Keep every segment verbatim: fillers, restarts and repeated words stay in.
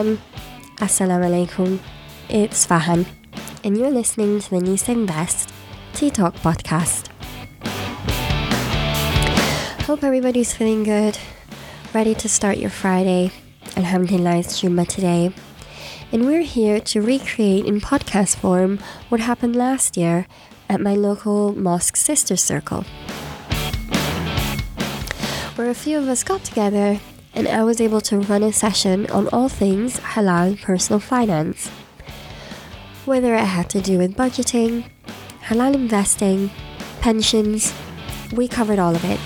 everyone. Assalamu alaikum. It's Fahad, and you're listening to the Nisa Invest Tea Talk Podcast. Hope everybody's feeling good, ready to start your Friday. Alhamdulillah, it's Jummah today. And we're here to recreate in podcast form what happened last year at my local mosque sister circle, where a few of us got together and I was able to run a session on all things halal personal finance. Whether it had to do with budgeting, halal investing, pensions, we covered all of it.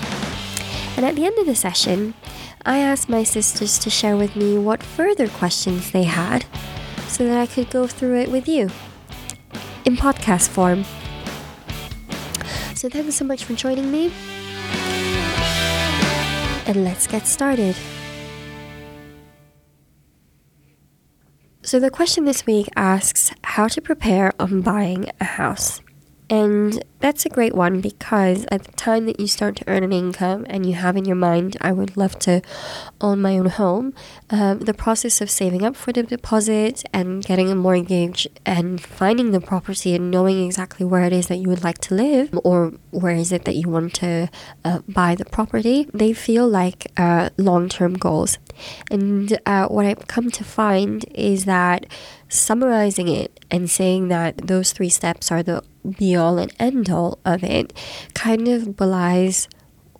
And at the end of the session, I asked my sisters to share with me what further questions they had, so that I could go through it with you in podcast form. So thank you so much for joining me, and let's get started. So the question this week asks how to prepare on buying a house. And that's a great one, because at the time that you start to earn an income and you have in your mind, I would love to own my own home, um, the process of saving up for the deposit and getting a mortgage and finding the property and knowing exactly where it is that you would like to live, or where is it that you want to uh, buy the property, they feel like uh, long-term goals. And uh, what I've come to find is that summarizing it and saying that those three steps are the be-all and end-all of it kind of belies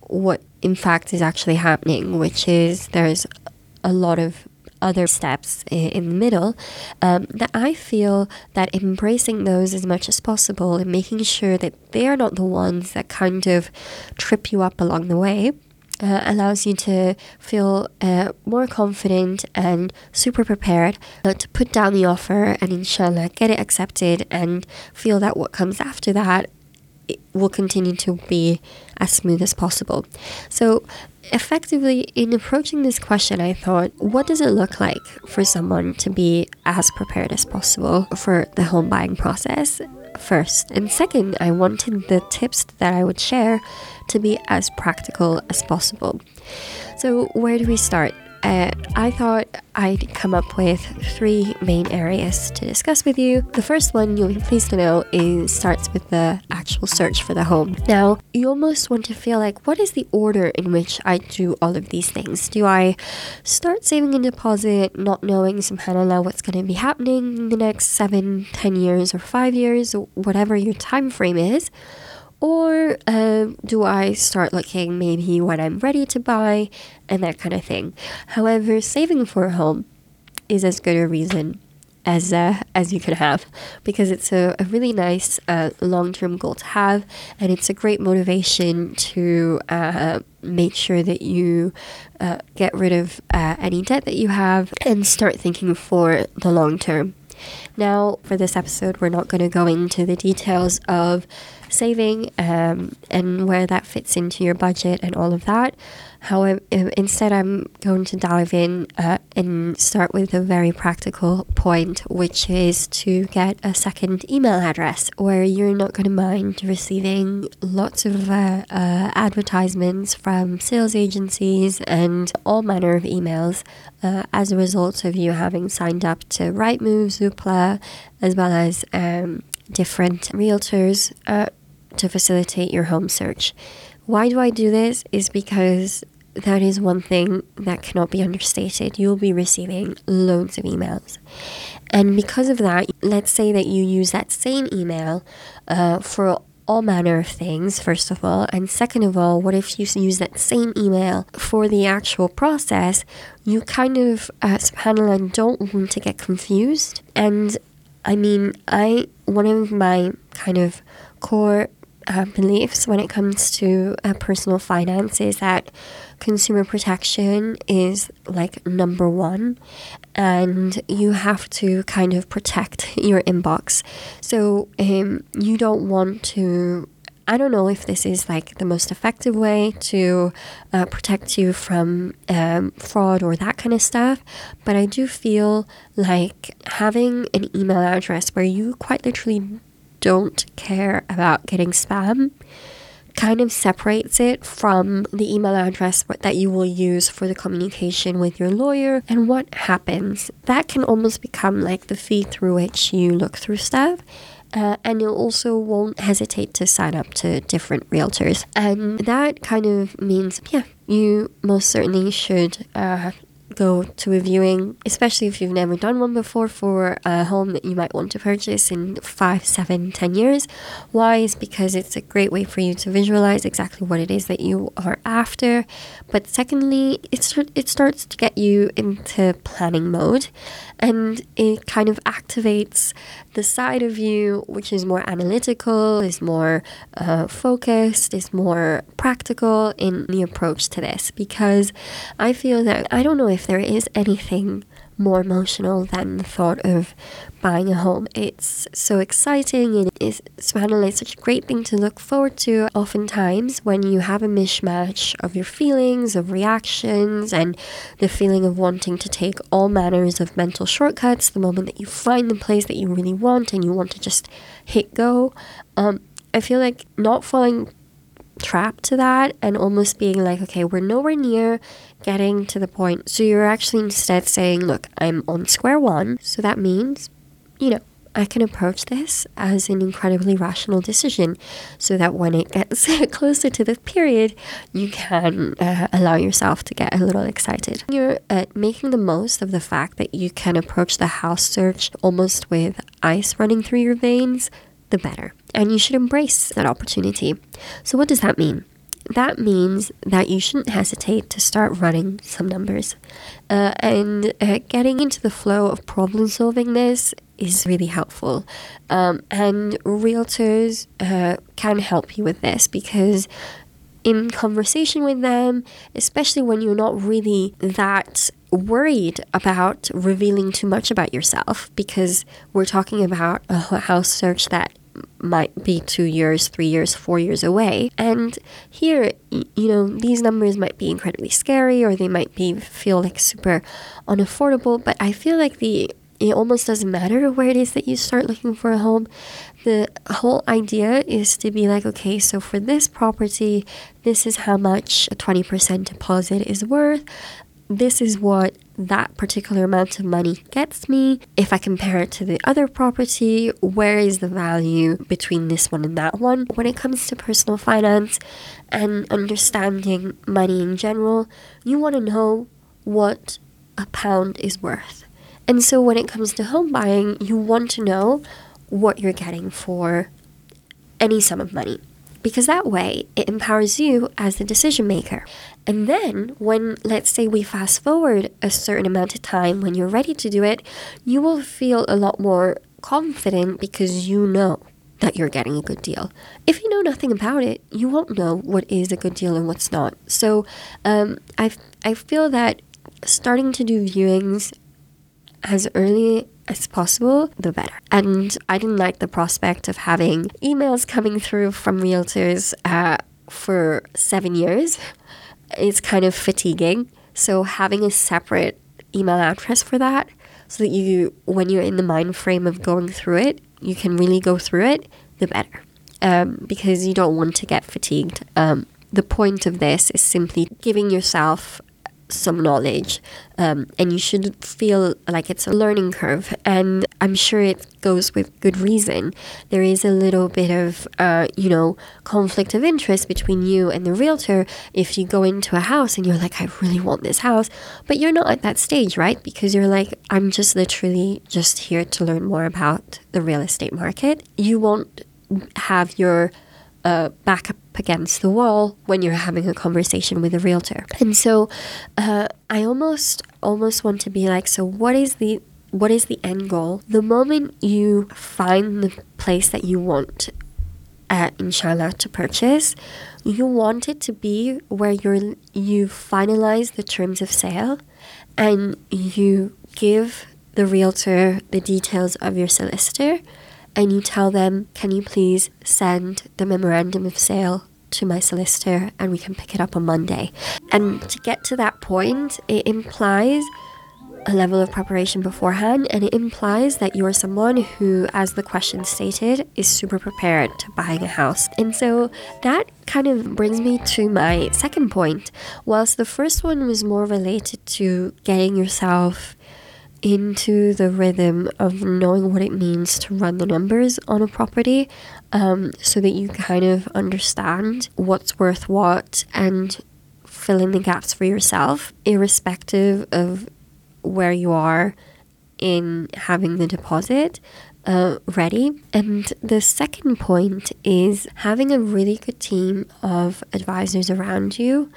what in fact is actually happening, which is there's a lot of other steps in the middle um, that I feel that embracing those as much as possible and making sure that they are not the ones that kind of trip you up along the way Uh, allows you to feel uh, more confident and super prepared uh, to put down the offer and inshallah get it accepted, and feel that what comes after that, it will continue to be as smooth as possible. So effectively, in approaching this question, I thought, what does it look like for someone to be as prepared as possible for the home buying process? First and second, I wanted the tips that I would share to be as practical as possible. So where do we start? Uh, I thought I'd come up with three main areas to discuss with you. The first one, you'll be pleased to know, is starts with the actual search for the home. Now, you almost want to feel like, what is the order in which I do all of these things? Do I start saving a deposit, not knowing, subhanAllah, what's going to be happening in the next seven, ten years, or five years, or whatever your time frame is? Or uh, do I start looking maybe when I'm ready to buy and that kind of thing? However, saving for a home is as good a reason as uh, as you could have, because it's a, a really nice uh, long-term goal to have, and it's a great motivation to uh, make sure that you uh, get rid of uh, any debt that you have and start thinking for the long term. Now, for this episode, we're not going to go into the details of saving um, and where that fits into your budget and all of that. However, instead, I'm going to dive in uh, and start with a very practical point, which is to get a second email address where you're not going to mind receiving lots of uh, uh, advertisements from sales agencies and all manner of emails uh, as a result of you having signed up to Rightmove, Zoopla, as well as um, different realtors uh, to facilitate your home search. Why do I do this? Is because that is one thing that cannot be understated. You'll be receiving loads of emails. And because of that, let's say that you use that same email uh, for all manner of things, first of all. And second of all, what if you use that same email for the actual process? You kind of, uh, subhanAllah, don't want to get confused. And I mean, I one of my kind of core uh, beliefs when it comes to uh, personal finance is that consumer protection is like number one, and you have to kind of protect your inbox. So um, you don't want to, I don't know if this is like the most effective way to uh, protect you from um, fraud or that kind of stuff, but I do feel like having an email address where you quite literally don't care about getting spam kind of separates it from the email address that you will use for the communication with your lawyer. And what happens, that can almost become like the feed through which you look through stuff. Uh, and you also won't hesitate to sign up to different realtors. And that kind of means, yeah, you most certainly should uh, go to a viewing, especially if you've never done one before, for a home that you might want to purchase in five, seven, ten years. Why? Is because it's a great way for you to visualize exactly what it is that you are after. But secondly, it, it starts to get you into planning mode, and it kind of activates the side of you which is more analytical, is more uh, focused, is more practical in the approach to this. Because I feel that, I don't know if there is anything more emotional than the thought of buying a home. It's so exciting, and it's, subhanAllah, it's such a great thing to look forward to. Oftentimes when you have a mishmash of your feelings, of reactions, and the feeling of wanting to take all manners of mental shortcuts the moment that you find the place that you really want and you want to just hit go, um, I feel like not falling trapped to that and almost being like, okay, we're nowhere near getting to the point. So you're actually instead saying, look, I'm on square one. So that means, you know, I can approach this as an incredibly rational decision so that when it gets closer to the period, you can uh, allow yourself to get a little excited. You're uh, making the most of the fact that you can approach the house search almost with ice running through your veins, the better. And you should embrace that opportunity. So what does that mean? That means that you shouldn't hesitate to start running some numbers. Uh, and uh, getting into the flow of problem solving this is really helpful. Um, and realtors uh, can help you with this, because in conversation with them, especially when you're not really that worried about revealing too much about yourself, because we're talking about a house search that might be two years, three years, four years away. And here, you know, these numbers might be incredibly scary, or they might be feel like super unaffordable. But I feel like the it almost doesn't matter where it is that you start looking for a home. The whole idea is to be like, okay, so for this property, this is how much a twenty percent deposit is worth. This is what that particular amount of money gets me. If I compare it to the other property, where is the value between this one and that one? When it comes to personal finance and understanding money in general, you want to know what a pound is worth. And so when it comes to home buying, you want to know what you're getting for any sum of money, because that way it empowers you as the decision maker. And then when, let's say, we fast forward a certain amount of time, when you're ready to do it, you will feel a lot more confident because you know that you're getting a good deal. If you know nothing about it, you won't know what is a good deal and what's not. So um, I I feel that starting to do viewings as early as possible, the better. And I didn't like the prospect of having emails coming through from realtors uh, for seven years. It's kind of fatiguing. So having a separate email address for that, so that you, when you're in the mind frame of going through it, you can really go through it, the better. Um, because you don't want to get fatigued. Um, the point of this is simply giving yourself some knowledge, um, and you should feel like it's a learning curve. And I'm sure it goes with good reason. There is a little bit of uh, you know, conflict of interest between you and the realtor if you go into a house and you're like, I really want this house, but you're not at that stage, right? Because you're like, I'm just literally just here to learn more about the real estate market. You won't have your Uh, back up against the wall when you're having a conversation with a realtor. And so uh, I almost almost want to be like, so what is the what is the end goal? The moment you find the place that you want, uh, inshallah, to purchase, you want it to be where you're you finalize the terms of sale and you give the realtor the details of your solicitor. And you tell them, can you please send the memorandum of sale to my solicitor and we can pick it up on Monday. And to get to that point, it implies a level of preparation beforehand, and it implies that you're someone who, as the question stated, is super prepared to buying a house. And so that kind of brings me to my second point. Whilst the first one was more related to getting yourself into the rhythm of knowing what it means to run the numbers on a property, um, so that you kind of understand what's worth what and fill in the gaps for yourself, irrespective of where you are in having the deposit uh, ready. And the second point is having a really good team of advisors around you,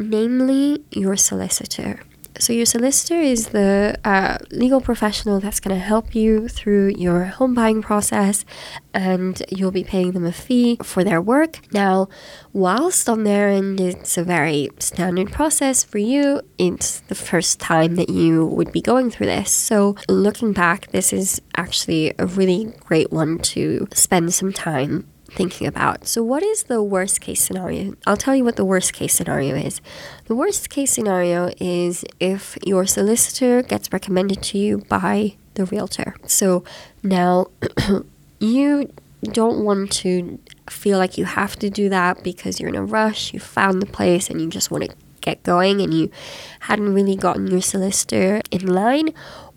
namely your solicitor. So your solicitor is the uh, legal professional that's going to help you through your home buying process, and you'll be paying them a fee for their work. Now, whilst on their end it's a very standard process for you, it's the first time that you would be going through this. So looking back, this is actually a really great one to spend some time thinking about. So what is the worst case scenario? I'll tell you what the worst case scenario is. The worst case scenario is if your solicitor gets recommended to you by the realtor. So now you don't want to feel like you have to do that because you're in a rush, you found the place and you just want to get going and you hadn't really gotten your solicitor in line.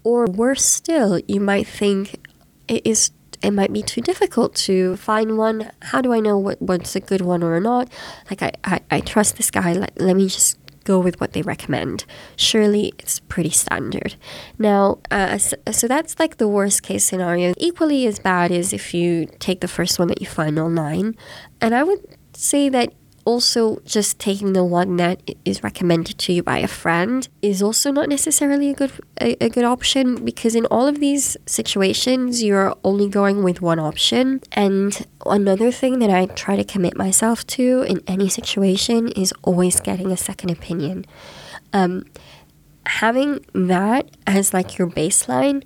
Or worse still, you might think it is it might be too difficult to find one. How do I know what, what's a good one or not? Like, I, I, I trust this guy. Let, let me just go with what they recommend. Surely it's pretty standard. Now, uh, so, so that's like the worst case scenario. Equally as bad is if you take the first one that you find online. And I would say that also just taking the one that is recommended to you by a friend is also not necessarily a good a, a good option, because in all of these situations you're only going with one option. And another thing that I try to commit myself to in any situation is always getting a second opinion. Um, having that as like your baseline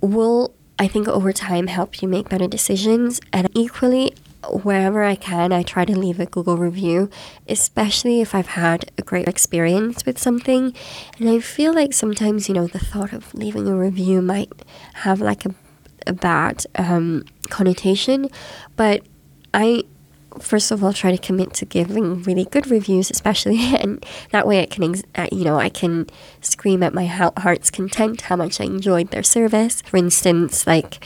will, I think, over time help you make better decisions. And equally, wherever I can, I try to leave a Google review, especially if I've had a great experience with something. And I feel like sometimes, you know, the thought of leaving a review might have like a, a bad um, connotation. But I, first of all, try to commit to giving really good reviews, especially, and that way I can, ex- you know, I can scream at my heart's content how much I enjoyed their service. For instance, like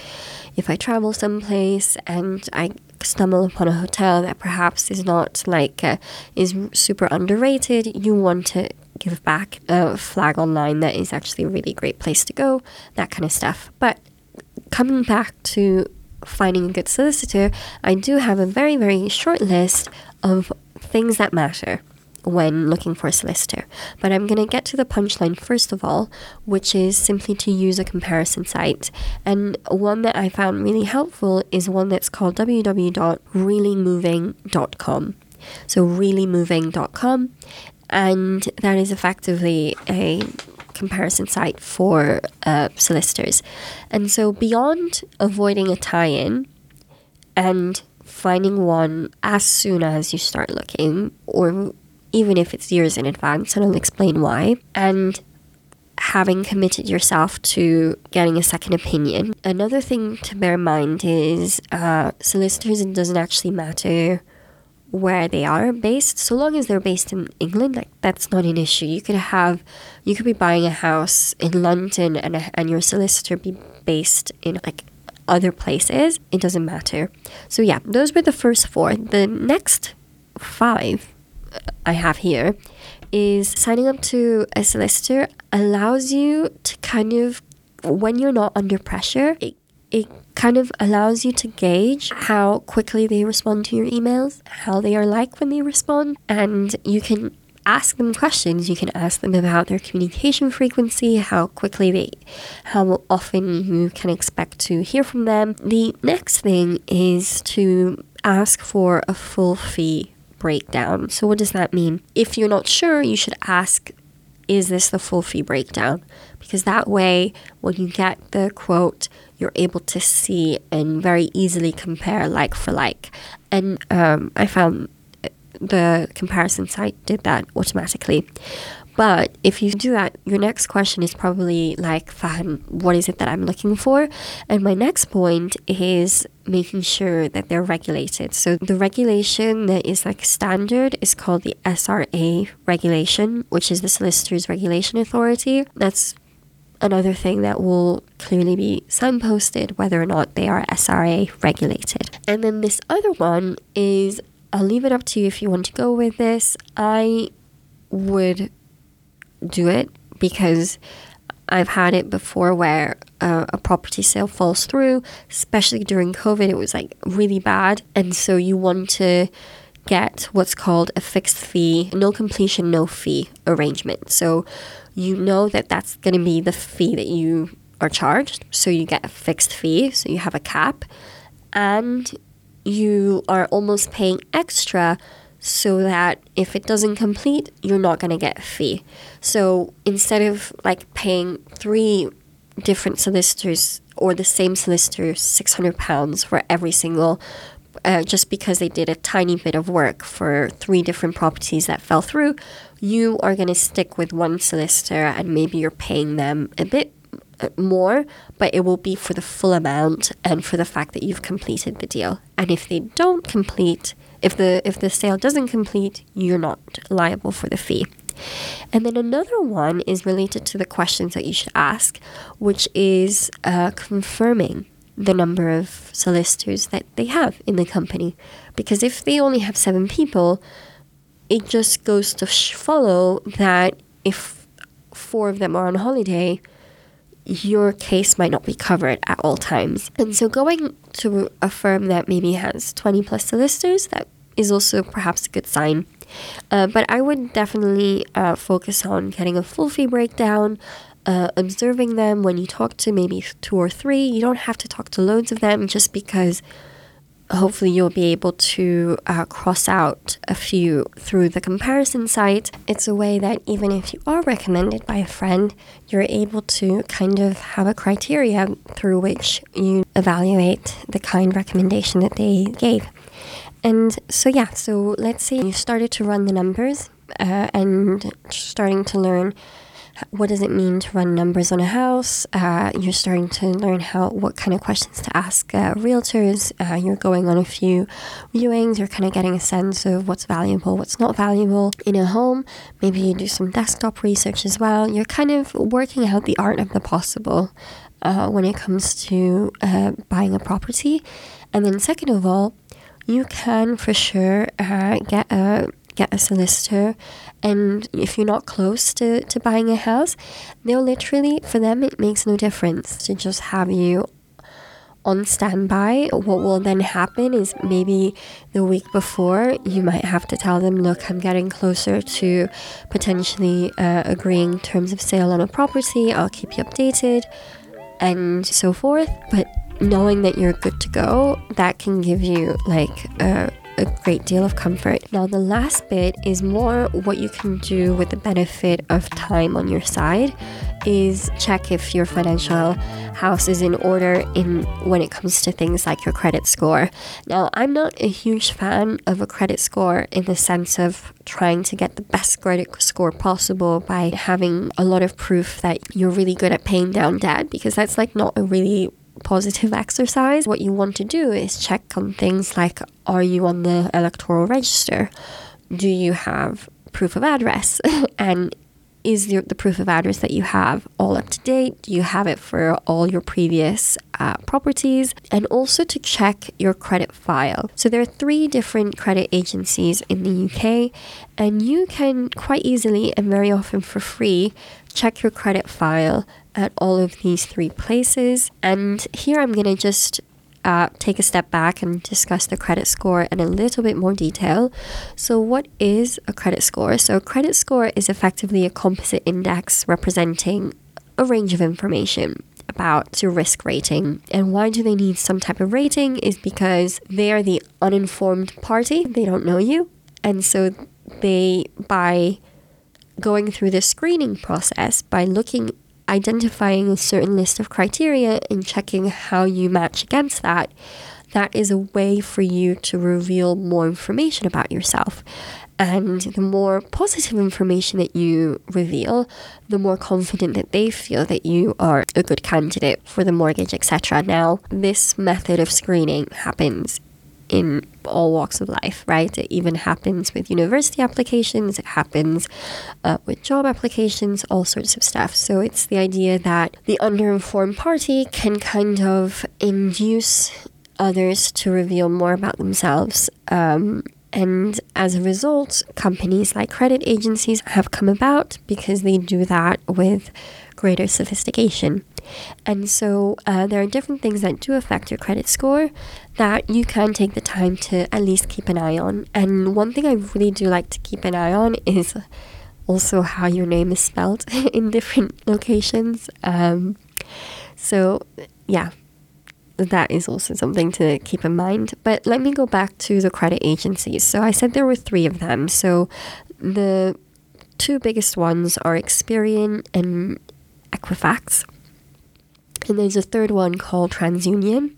if I travel someplace and I stumble upon a hotel that perhaps is not like uh, is super underrated, you want to give back a flag online that is actually a really great place to go, that kind of stuff. But coming back to finding a good solicitor, I do have a very very short list of things that matter when looking for a solicitor, but I'm going to get to the punchline first of all, which is simply to use a comparison site. And one that I found really helpful is one that's called w w w dot really moving dot com. So really moving dot com, and that is effectively a comparison site for uh, solicitors. And so beyond avoiding a tie-in and finding one as soon as you start looking, or even if it's years in advance, and I'll explain why, and having committed yourself to getting a second opinion. Another thing to bear in mind is uh, solicitors, it doesn't actually matter where they are based, so long as they're based in England. Like, that's not an issue. You could have, you could be buying a house in London and, a, and your solicitor be based in like other places. It doesn't matter. So yeah, those were the first four. The next five I have here is signing up to a solicitor allows you to kind of, when you're not under pressure, it, it kind of allows you to gauge how quickly they respond to your emails, how they are like when they respond, and you can ask them questions. You can ask them about their communication frequency, how quickly they, how often you can expect to hear from them. The next thing is to ask for a full fee breakdown. So what does that mean? If you're not sure, you should ask, is this the full fee breakdown? Because that way, when you get the quote, you're able to see and very easily compare like for like. And um, I found the comparison site did that automatically. But if you do that, your next question is probably like, Fahad, what is it that I'm looking for? And my next point is making sure that they're regulated. So the regulation that is like standard is called the S R A regulation, which is the Solicitor's Regulation Authority. That's another thing that will clearly be signposted whether or not they are S R A regulated. And then this other one is, I'll leave it up to you if you want to go with this. I would do it because I've had it before where uh, a property sale falls through, especially during COVID. It was like really bad. And so you want to get what's called a fixed fee, no completion, no fee arrangement. So you know that that's going to be the fee that you are charged. So you get a fixed fee. So you have a cap and you are almost paying extra so that if it doesn't complete, you're not going to get a fee. So instead of like paying three different solicitors or the same solicitor six hundred pounds for every single, uh, just because they did a tiny bit of work for three different properties that fell through, you are going to stick with one solicitor and maybe you're paying them a bit more, but it will be for the full amount and for the fact that you've completed the deal. And if they don't complete, If the if the sale doesn't complete, you're not liable for the fee. And then another one is related to the questions that you should ask, which is uh, confirming the number of solicitors that they have in the company. Because if they only have seven people, it just goes to follow that if four of them are on holiday, your case might not be covered at all times. And so going to a firm that maybe has twenty plus solicitors, that is also perhaps a good sign. Uh, but I would definitely uh, focus on getting a full fee breakdown, uh, observing them when you talk to maybe two or three. You don't have to talk to loads of them just because hopefully you'll be able to uh, cross out a few through the comparison site. It's a way that even if you are recommended by a friend, you're able to kind of have a criteria through which you evaluate the kind recommendation that they gave. And so yeah, so let's say you started to run the numbers uh, and starting to learn what does it mean to run numbers on a house. Uh, you're starting to learn how what kind of questions to ask uh, realtors. Uh, you're going on a few viewings. You're kind of getting a sense of what's valuable, what's not valuable in a home. Maybe you do some desktop research as well. You're kind of working out the art of the possible uh, when it comes to uh, buying a property. And then second of all, you can for sure uh, get a get a solicitor, and if you're not close to, to buying a house, they'll literally, for them, it makes no difference to just have you on standby. What will then happen is maybe the week before, you might have to tell them, look, I'm getting closer to potentially uh, agreeing terms of sale on a property, I'll keep you updated, and so forth. But knowing that you're good to go, that can give you like a uh, a great deal of comfort. Now the last bit is more what you can do with the benefit of time on your side, is check if your financial house is in order in when it comes to things like your credit score. Now I'm not a huge fan of a credit score in the sense of trying to get the best credit score possible by having a lot of proof that you're really good at paying down debt, because that's like not a really positive exercise. What you want to do is check on things like, are you on the electoral register? Do you have proof of address? And is the, the proof of address that you have all up to date? Do you have it for all your previous uh, properties? And also to check your credit file. So there are three different credit agencies in the U K, and you can quite easily and very often for free check your credit file at all of these three places. And here I'm going to just uh, take a step back and discuss the credit score in a little bit more detail. So what is a credit score? So a credit score is effectively a composite index representing a range of information about your risk rating. And why do they need some type of rating is because they are the uninformed party. They don't know you. And so they, by going through the screening process, by looking identifying a certain list of criteria and checking how you match against that, that is a way for you to reveal more information about yourself. And the more positive information that you reveal, the more confident that they feel that you are a good candidate for the mortgage, et cetera. Now, this method of screening happens in all walks of life, right? It even happens with university applications, it happens uh, with job applications, all sorts of stuff. So it's the idea that the underinformed party can kind of induce others to reveal more about themselves. Um, and as a result, companies like credit agencies have come about because they do that with greater sophistication. And so uh, there are different things that do affect your credit score that you can take the time to at least keep an eye on. And one thing I really do like to keep an eye on is also how your name is spelled in different locations. Um, so yeah, that is also something to keep in mind. But let me go back to the credit agencies. So I said there were three of them. So the two biggest ones are Experian and Equifax. And there's a third one called TransUnion.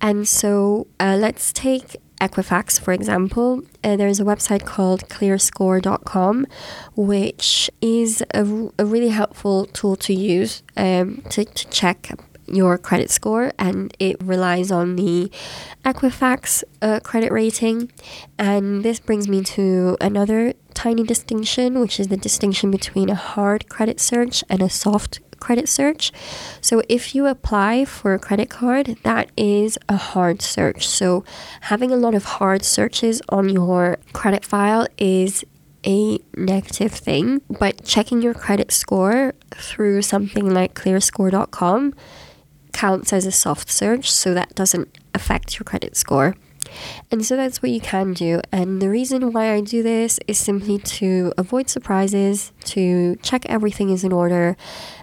And so uh, let's take Equifax, for example. Uh, there's a website called clear score dot com, which is a, a really helpful tool to use um, to, to check your credit score, and it relies on the Equifax uh, credit rating. And this brings me to another tiny distinction, which is the distinction between a hard credit search and a soft credit search. So if you apply for a credit card, that is a hard search. So having a lot of hard searches on your credit file is a negative thing, but checking your credit score through something like clear score dot com counts as a soft search, so that doesn't affect your credit score. And so that's what you can do. And the reason why I do this is simply to avoid surprises, to check everything is in order,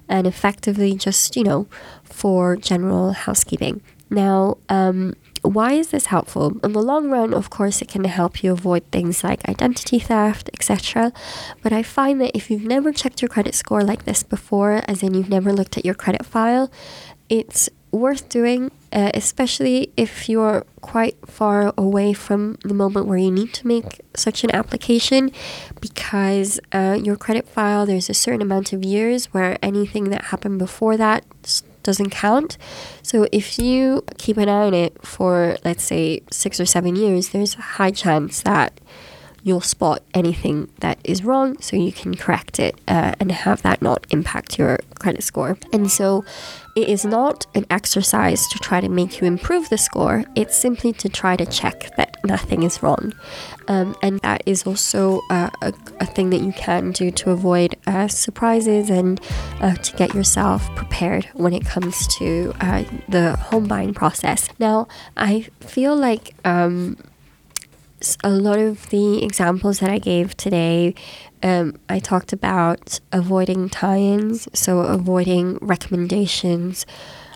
and effectively just, you know, for general housekeeping. Now, um, why is this helpful? In the long run, of course, it can help you avoid things like identity theft, et cetera. But I find that if you've never checked your credit score like this before, as in you've never looked at your credit file, it's worth doing, uh, especially if you're quite far away from the moment where you need to make such an application, because uh, your credit file, there's a certain amount of years where anything that happened before that doesn't count. So if you keep an eye on it for, let's say, six or seven years, there's a high chance that you'll spot anything that is wrong, so you can correct it uh, and have that not impact your credit score. And so it is not an exercise to try to make you improve the score. It's simply to try to check that nothing is wrong. Um, and that is also uh, a, a thing that you can do to avoid uh, surprises and uh, to get yourself prepared when it comes to uh, the home buying process. Now, I feel like um, a lot of the examples that I gave today, um, I talked about avoiding tie-ins, so avoiding recommendations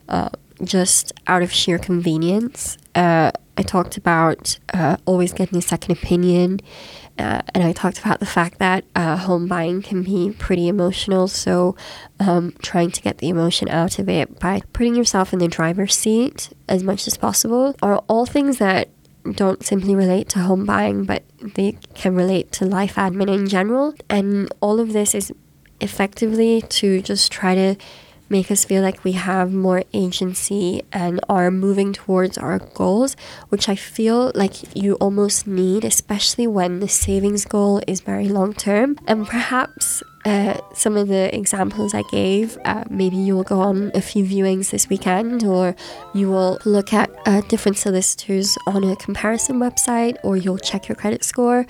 uh, just out of sheer convenience. Uh, I talked about uh, always getting a second opinion, uh, and I talked about the fact that uh, home buying can be pretty emotional, so um, trying to get the emotion out of it by putting yourself in the driver's seat as much as possible are all things that don't simply relate to home buying, but they can relate to life admin in general. And all of this is effectively to just try to make us feel like we have more agency and are moving towards our goals, which I feel like you almost need, especially when the savings goal is very long term. And perhaps uh, some of the examples I gave, uh, maybe you will go on a few viewings this weekend, or you will look at uh, different solicitors on a comparison website, or you'll check your credit score.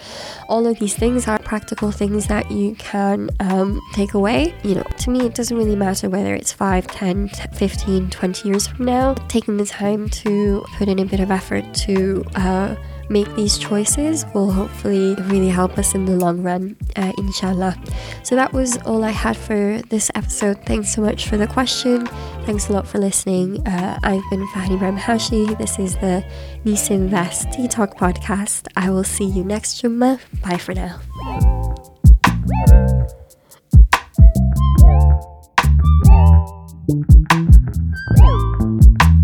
All of these things are practical things that you can um, take away. You know, to me, it doesn't really matter whether it's five, ten, fifteen, twenty years from now. Taking the time to put in a bit of effort to uh, make these choices will hopefully really help us in the long run, uh, inshallah. So that was all I had for this episode. Thanks so much for the question. Thanks a lot for listening. Uh, I've been Fahad Ibrahim Hashi. This is the Nisa Invest Tea Talk Podcast. I will see you next Jummah. Bye for now.